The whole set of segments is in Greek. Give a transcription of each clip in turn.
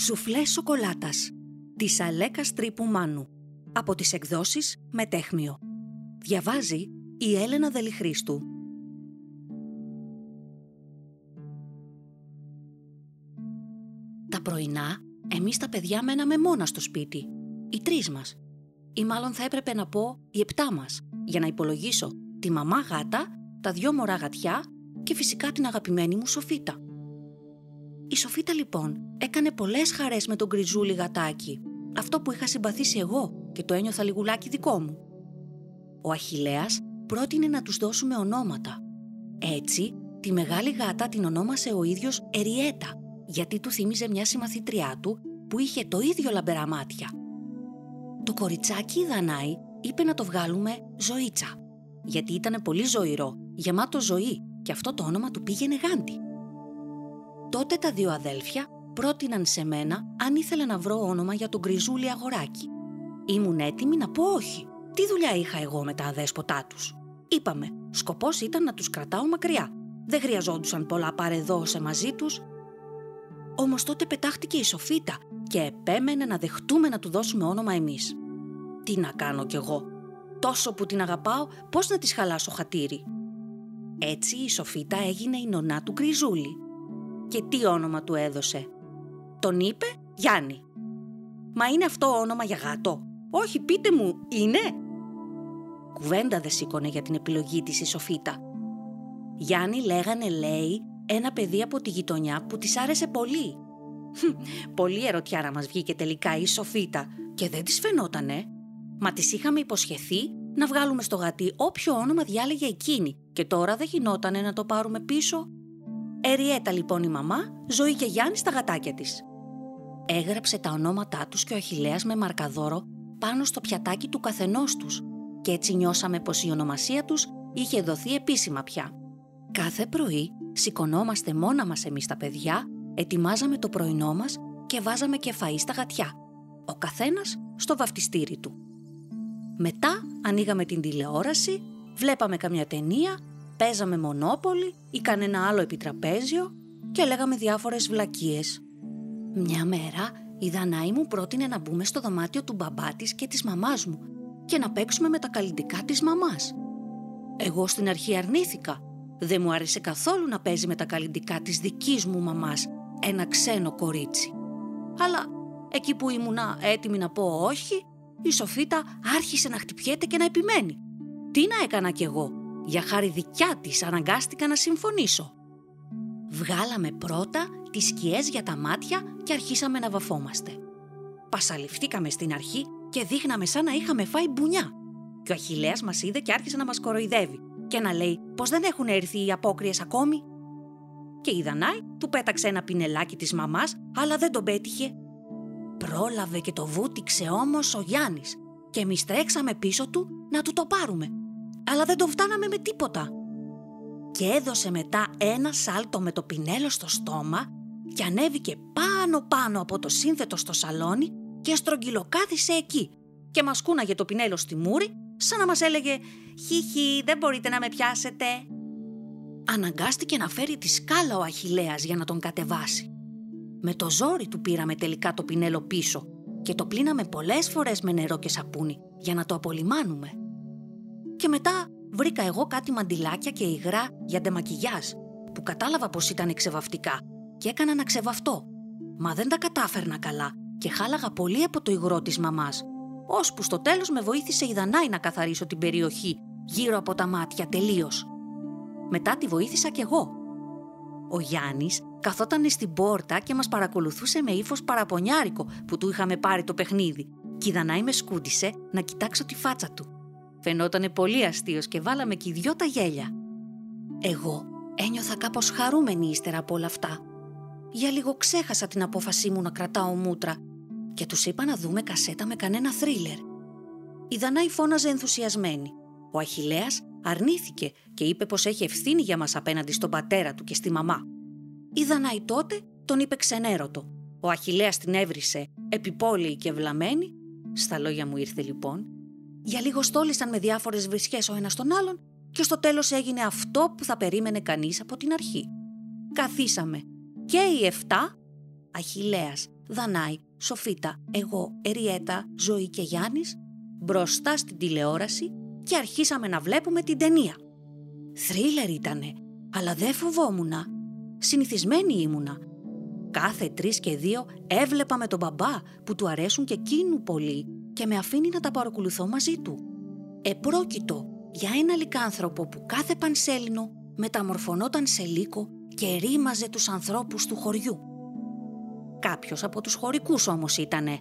Σουφλέ σοκολάτας της Αλέκα Τρίπου Μάνου από τις εκδόσεις Μεταίχμιο. Διαβάζει η Έλενα Δεληχρήστου. Τα πρωινά εμείς τα παιδιά μέναμε μόνα στο σπίτι. Οι τρεις μας. Ή μάλλον θα έπρεπε να πω οι επτά μας, για να υπολογίσω τη μαμά γάτα, τα δυο μωρά γατιά και φυσικά την αγαπημένη μου Σοφίτα. Η Σοφίτα λοιπόν έκανε πολλές χαρές με τον Γκριζούλη γατάκι, αυτό που είχα συμπαθήσει εγώ και το ένιωθα λιγουλάκι δικό μου. Ο Αχιλλέας πρότεινε να τους δώσουμε ονόματα. Έτσι, τη μεγάλη γάτα την ονόμασε ο ίδιος Εριέτα, γιατί του θύμιζε μια συμμαθήτριά του που είχε το ίδιο λαμπερά μάτια. Το κοριτσάκι η Δανάη είπε να το βγάλουμε Ζωήτσα, γιατί ήταν πολύ ζωηρό, γεμάτο ζωή και αυτό το όνομα του πήγαινε γάντι. Τότε τα δύο αδέλφια πρότειναν σε μένα αν ήθελα να βρω όνομα για τον Γκριζούλη αγοράκι. Ήμουν έτοιμη να πω όχι. Τι δουλειά είχα εγώ με τα αδέσποτά τους. Είπαμε, σκοπός ήταν να τους κρατάω μακριά. Δεν χρειαζόντουσαν πολλά παρεδόσε μαζί τους. Όμως τότε πετάχτηκε η Σοφίτα και επέμενε να δεχτούμε να του δώσουμε όνομα εμείς. Τι να κάνω κι εγώ. Τόσο που την αγαπάω, πώς να της χαλάσω χατήρι. Έτσι η Σοφίτα έγινε η νονά του Γκριζούλη. Και τι όνομα του έδωσε. Τον είπε Γιάννη. Μα είναι αυτό όνομα για γάτο? Όχι, πείτε μου, είναι. Κουβέντα δεν σήκωνε για την επιλογή της η Σοφίτα. Γιάννη λέγανε, λέει, ένα παιδί από τη γειτονιά που της άρεσε πολύ. Πολύ ερωτιάρα μας βγήκε τελικά η Σοφίτα. Και δεν της φαινότανε. Μα της είχαμε υποσχεθεί να βγάλουμε στο γατί όποιο όνομα διάλεγε εκείνη. Και τώρα δεν γινότανε να το πάρουμε πίσω. Εριέτα λοιπόν η μαμά, Ζωή και Γιάννη στα γατάκια της. Έγραψε τα ονόματά τους και ο Αχιλλέας με μαρκαδόρο πάνω στο πιατάκι του καθενός τους και έτσι νιώσαμε πως η ονομασία τους είχε δοθεί επίσημα πια. Κάθε πρωί σηκωνόμαστε μόνα μας εμείς τα παιδιά, ετοιμάζαμε το πρωινό μας και βάζαμε και φαΐ στα γατιά, ο καθένας στο βαφτιστήρι του. Μετά ανοίγαμε την τηλεόραση, βλέπαμε καμιά ταινία, παίζαμε μονόπολη ή κανένα άλλο επιτραπέζιο και λέγαμε διάφορες βλακίες. Μια μέρα η Δανάη μου πρότεινε να μπούμε στο δωμάτιο του μπαμπά της και της μαμάς μου και να παίξουμε με τα καλλυντικά της μαμάς. Εγώ στην αρχή αρνήθηκα. Δεν μου άρεσε καθόλου να παίζει με τα καλλυντικά της δικής μου μαμάς ένα ξένο κορίτσι. Αλλά εκεί που ήμουνα έτοιμη να πω όχι, η Σοφίτα άρχισε να χτυπιέται και να επιμένει. Τι να έκανα κι εγώ. Για χάρη δικιά της αναγκάστηκα να συμφωνήσω. Βγάλαμε πρώτα τις σκιές για τα μάτια και αρχίσαμε να βαφόμαστε. Πασαλιφθήκαμε στην αρχή και δείχναμε σαν να είχαμε φάει μπουνιά. Και ο Αχιλλέας μας είδε και άρχισε να μας κοροϊδεύει και να λέει πως δεν έχουν έρθει οι απόκριες ακόμη. Και η Δανάη του πέταξε ένα πινελάκι της μαμάς, αλλά δεν τον πέτυχε. Πρόλαβε και το βούτυξε όμως ο Γιάννης και εμείς τρέξαμε πίσω του να του το πάρουμε. Αλλά δεν τον φτάναμε με τίποτα. Και έδωσε μετά ένα σάλτο με το πινέλο στο στόμα και ανέβηκε πάνω από το σύνθετο στο σαλόνι και στρογγυλοκάθισε εκεί και μας κούναγε το πινέλο στη μούρη σαν να μας έλεγε «Χιχι, δεν μπορείτε να με πιάσετε». Αναγκάστηκε να φέρει τη σκάλα ο Αχιλλέας για να τον κατεβάσει. Με το ζόρι του πήραμε τελικά το πινέλο πίσω και το πλύναμε πολλές φορές με νερό και σαπούνι για να το απολυμάνουμε. Και μετά βρήκα εγώ κάτι μαντιλάκια και υγρά για ντεμακιγιάζ που κατάλαβα πως ήταν ξεβαφτικά και έκανα να ξεβαφτώ. Μα δεν τα κατάφερνα καλά και χάλαγα πολύ από το υγρό της μαμάς, ώσπου στο τέλος με βοήθησε η Δανάη να καθαρίσω την περιοχή γύρω από τα μάτια τελείως. Μετά τη βοήθησα κι εγώ. Ο Γιάννης καθόταν στην πόρτα και μας παρακολουθούσε με ύφος παραπονιάρικο που του είχαμε πάρει το παιχνίδι και η Δανάη με σκούντισε να κοιτάξω τη φάτσα του. Φαινότανε πολύ αστείος και βάλαμε κι οι δυο τα γέλια. Εγώ ένιωθα κάπως χαρούμενη ύστερα από όλα αυτά. Για λίγο ξέχασα την απόφασή μου να κρατάω μούτρα και τους είπα να δούμε κασέτα με κανένα θρίλερ. Η Δανάη φώναζε ενθουσιασμένη. Ο Αχιλλέας αρνήθηκε και είπε πως έχει ευθύνη για μας απέναντι στον πατέρα του και στη μαμά. Η Δανάη τότε τον είπε ξενέρωτο. Ο Αχιλλέας την έβρισε επιπόλαιη και βλαμμένη. Στα λόγια μου ήρθε λοιπόν. Για λίγο στόλισαν με διάφορες βρισχές ο ένας τον άλλον και στο τέλος έγινε αυτό που θα περίμενε κανείς από την αρχή. Καθίσαμε και οι 7, Αχιλλέας, Δανάη, Σοφίτα, εγώ, Εριέτα, Ζωή και Γιάννης μπροστά στην τηλεόραση και αρχίσαμε να βλέπουμε την ταινία. Θρίλερ ήτανε, αλλά δεν φοβόμουνα. Συνηθισμένη ήμουνα. Κάθε 3 και 2 έβλεπα με τον μπαμπά που του αρέσουν και εκείνου πολύ και με αφήνει να τα παρακολουθώ μαζί του. Επρόκειτο για ένα λυκάνθρωπο που κάθε πανσέλινο μεταμορφωνόταν σε λύκο και ρήμαζε τους ανθρώπους του χωριού. Κάποιος από τους χωρικούς όμως ήτανε.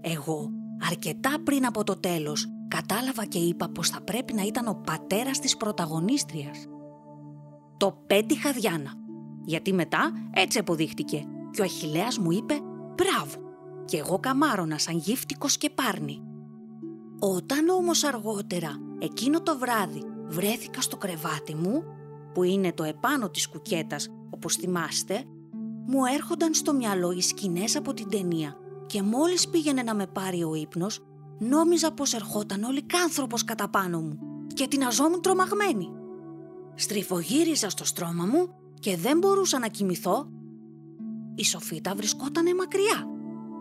Εγώ, αρκετά πριν από το τέλος, κατάλαβα και είπα πως θα πρέπει να ήταν ο πατέρας της πρωταγωνίστριας. Το πέτυχα διάνα, γιατί μετά έτσι αποδείχτηκε και ο Αχιλλέας μου είπε «Μπράβο» και εγώ καμάρωνα σαν γύφτικος και πάρνη. Όταν όμως αργότερα, εκείνο το βράδυ, βρέθηκα στο κρεβάτι μου, που είναι το επάνω της κουκέτας, όπως θυμάστε, μου έρχονταν στο μυαλό οι σκηνές από την ταινία και μόλις πήγαινε να με πάρει ο ύπνος, νόμιζα πως ερχόταν ο λυκάνθρωπος κατά πάνω μου και τιναζόμουν τρομαγμένη. Στριφογύριζα στο στρώμα μου και δεν μπορούσα να κοιμηθώ. Η Σοφίτα βρισκότανε μακριά.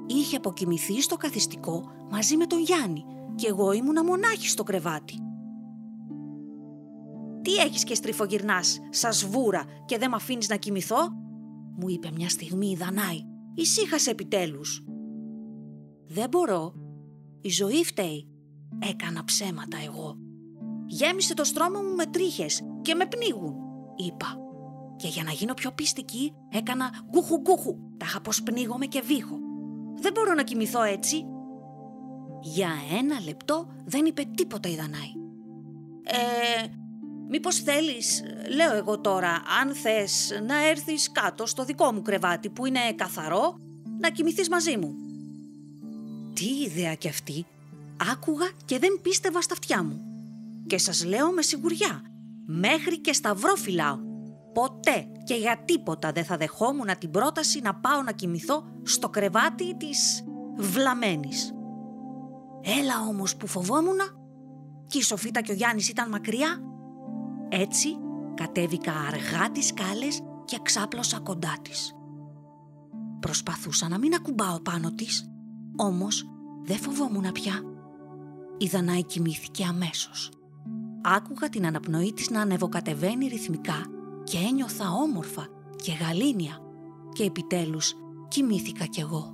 Είχε αποκοιμηθεί στο καθιστικό μαζί με τον Γιάννη και εγώ ήμουνα μονάχη στο κρεβάτι. «Τι έχεις και στριφογυρνάς, σαν σβούρα, και δεν μ' αφήνεις να κοιμηθώ», μου είπε μια στιγμή η Δανάη. «Ησύχασε επιτέλους». «Δεν μπορώ. Η ζωή φταίει», έκανα ψέματα εγώ. «Γέμισε το στρώμα μου με τρίχες και με πνίγουν», είπα. Και για να γίνω πιο πιστική έκανα γκούχου γκούχου. Τάχα πως πνίγομαι και βήχω. «Δεν μπορώ να κοιμηθώ έτσι». Για 1 λεπτό δεν είπε τίποτα η Δανάη. «Μήπως θέλεις», λέω εγώ τώρα, «αν θες να έρθεις κάτω στο δικό μου κρεβάτι που είναι καθαρό, να κοιμηθείς μαζί μου». Τι ιδέα κι αυτή, άκουγα και δεν πίστευα στα αυτιά μου. Και σας λέω με σιγουριά, μέχρι και σταυρό φυλάω, ποτέ και για τίποτα δεν θα δεχόμουν την πρόταση να πάω να κοιμηθώ στο κρεβάτι της βλαμένης. Έλα όμως που φοβόμουνα, και η Σοφίτα και ο Γιάννης ήταν μακριά. Έτσι κατέβηκα αργά τις σκάλες και ξάπλωσα κοντά της. Προσπαθούσα να μην ακουμπάω πάνω της, όμως δεν φοβόμουν πια. Η Δανάη κοιμήθηκε αμέσως. Άκουγα την αναπνοή της να ανεβοκατεβαίνει ρυθμικά και ένιωθα όμορφα και γαλήνια και επιτέλους κοιμήθηκα κι εγώ.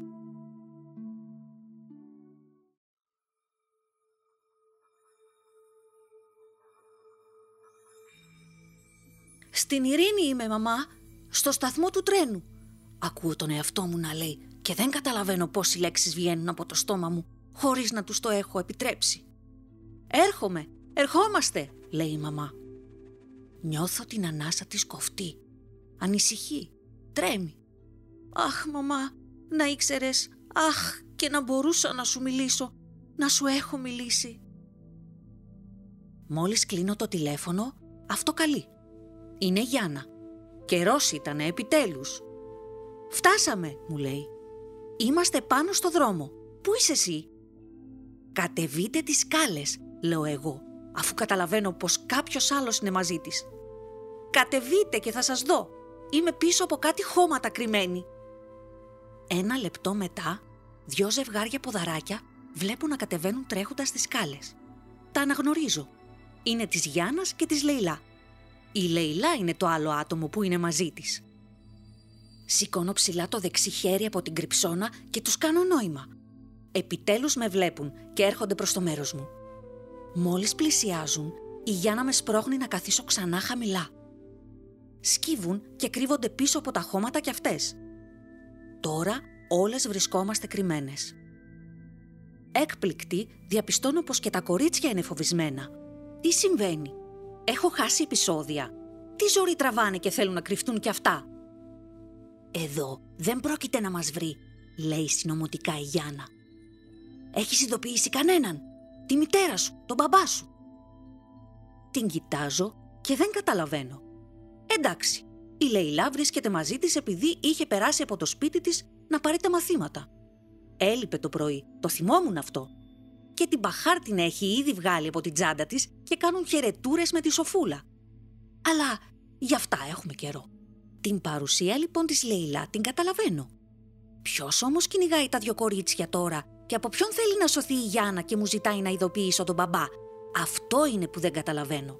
«Στην ειρήνη είμαι, μαμά, στο σταθμό του τρένου», ακούω τον εαυτό μου να λέει και δεν καταλαβαίνω πώς οι λέξεις βγαίνουν από το στόμα μου χωρίς να τους το έχω επιτρέψει. «Έρχομαι, ερχόμαστε», λέει η μαμά. Νιώθω την ανάσα της κοφτή. Ανησυχεί, τρέμει. «Αχ, μαμά, να ήξερες, αχ, και να μπορούσα να σου μιλήσω, να σου έχω μιλήσει». Μόλις κλείνω το τηλέφωνο, αυτό καλεί. Είναι Γιάννα. Καιρός ήτανε επιτέλους. «Φτάσαμε», μου λέει. «Είμαστε πάνω στο δρόμο. Πού είσαι εσύ?» «Κατεβείτε τις σκάλες», λέω εγώ, αφού καταλαβαίνω πως κάποιος άλλος είναι μαζί της. «Κατεβείτε και θα σας δω. Είμαι πίσω από κάτι χώματα κρυμμένη». 1 λεπτό μετά, 2 ζευγάρια ποδαράκια βλέπω να κατεβαίνουν τρέχοντας τις σκάλες. Τα αναγνωρίζω. Είναι της Γιάννας και της Λεϊλά. Η Λεϊλά είναι το άλλο άτομο που είναι μαζί της. Σηκώνω ψηλά το δεξί χέρι από την κρυψώνα και τους κάνω νόημα. Επιτέλους με βλέπουν και έρχονται προς το μέρος μου. Μόλις πλησιάζουν, η Γιάννα με σπρώχνει να καθίσω ξανά χαμηλά. Σκύβουν και κρύβονται πίσω από τα χώματα κι αυτές. Τώρα όλες βρισκόμαστε κρυμμένες. Έκπληκτη, διαπιστώνω πως και τα κορίτσια είναι φοβισμένα. Τι συμβαίνει? Έχω χάσει επεισόδια? Τι ζόρι τραβάνε και θέλουν να κρυφτούν κι αυτά? «Εδώ δεν πρόκειται να μας βρει», λέει συνωμοτικά η Γιάννα. «Έχεις ειδοποιήσει κανέναν? Τη μητέρα σου, τον μπαμπά σου?» Την κοιτάζω και δεν καταλαβαίνω. Εντάξει, η Λεϊλά βρίσκεται μαζί της επειδή είχε περάσει από το σπίτι της να πάρει τα μαθήματα. Έλειπε το πρωί, το θυμόμουν αυτό. Και την παχάρτιν έχει ήδη βγάλει από την τσάντα της και κάνουν χαιρετούρες με τη σοφούλα. Αλλά γι' αυτά έχουμε καιρό. Την παρουσία λοιπόν της Λεϊλά την καταλαβαίνω. Ποιος όμως κυνηγάει τα δυο κορίτσια τώρα και από ποιον θέλει να σωθεί η Γιάννα και μου ζητάει να ειδοποιήσω τον μπαμπά? Αυτό είναι που δεν καταλαβαίνω.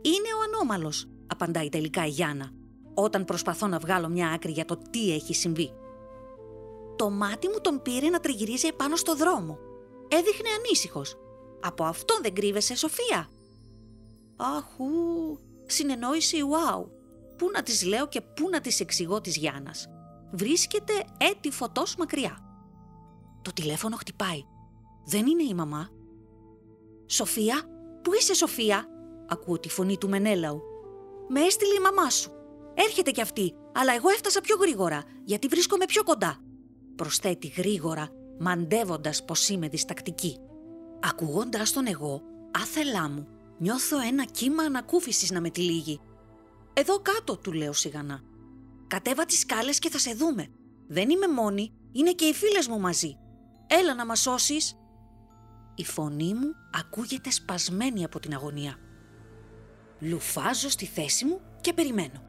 Είναι ο ανώμαλος, απαντάει τελικά η Γιάννα, όταν προσπαθώ να βγάλω μια άκρη για το τι έχει συμβεί. Το μάτι μου τον πήρε να τριγυρίζει επάνω στο δρόμο. Έδειχνε ανήσυχος. Από αυτόν δεν κρύβεσαι, Σοφία? Αχού, συνεννόηση wow. Πού να της λέω και πού να της εξηγώ της Γιάννας? Βρίσκεται έτη φωτός μακριά. Το τηλέφωνο χτυπάει. Δεν είναι η μαμά. «Σοφία, πού είσαι, Σοφία?» Ακούω τη φωνή του Μενέλαου. «Με έστειλε η μαμά σου. Έρχεται κι αυτή, αλλά εγώ έφτασα πιο γρήγορα, γιατί βρίσκομαι πιο κοντά», προσθέτει γρήγορα, μαντεύοντας πως είμαι διστακτική. Ακουγώντας τον εγώ, άθελά μου, νιώθω ένα κύμα ανακούφισης να με τυλίγει. «Εδώ κάτω», του λέω σιγανά. «Κατέβα τις σκάλες και θα σε δούμε. Δεν είμαι μόνη, είναι και οι φίλες μου μαζί. Έλα να μας σώσεις». Η φωνή μου ακούγεται σπασμένη από την αγωνία. Λουφάζω στη θέση μου και περιμένω.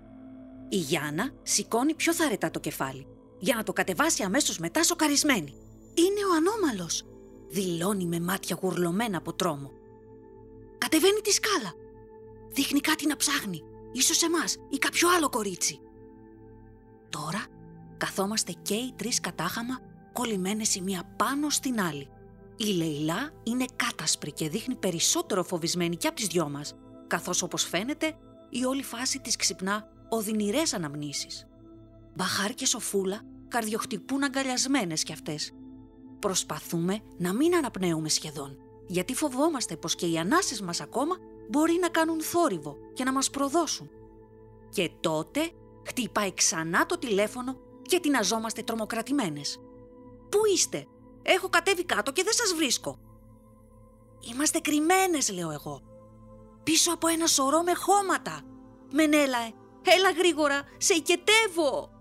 Η Γιάννα σηκώνει πιο θαρετά το κεφάλι, για να το κατεβάσει αμέσως μετά σοκαρισμένη. «Είναι ο ανώμαλος», δηλώνει με μάτια γουρλωμένα από τρόμο. Κατεβαίνει τη σκάλα. Δείχνει κάτι να ψάχνει, ίσως εμάς ή κάποιο άλλο κορίτσι. Τώρα καθόμαστε και οι τρεις κατάχαμα, κολλημένες η μία πάνω στην άλλη. Η Λεϊλά είναι κάτασπρη και δείχνει περισσότερο φοβισμένη και από τις δυο μας, καθώς όπως φαίνεται η όλη φάση της ξυπνά οδυνηρές αναμνήσεις. Μπαχάρ και Σοφούλα καρδιοχτυπούν αγκαλιασμένες κι αυτές. Προσπαθούμε να μην αναπνέουμε σχεδόν, γιατί φοβόμαστε πως και οι ανάσες μας ακόμα μπορεί να κάνουν θόρυβο και να μας προδώσουν. Και τότε χτυπάει ξανά το τηλέφωνο και τιναζόμαστε τρομοκρατημένες. «Πού είστε? Έχω κατέβει κάτω και δεν σας βρίσκω». «Είμαστε κρυμμένες», λέω εγώ. «Πίσω από ένα σωρό με χώματα. Μενέλαε, έλα γρήγορα, σε οικετεύω».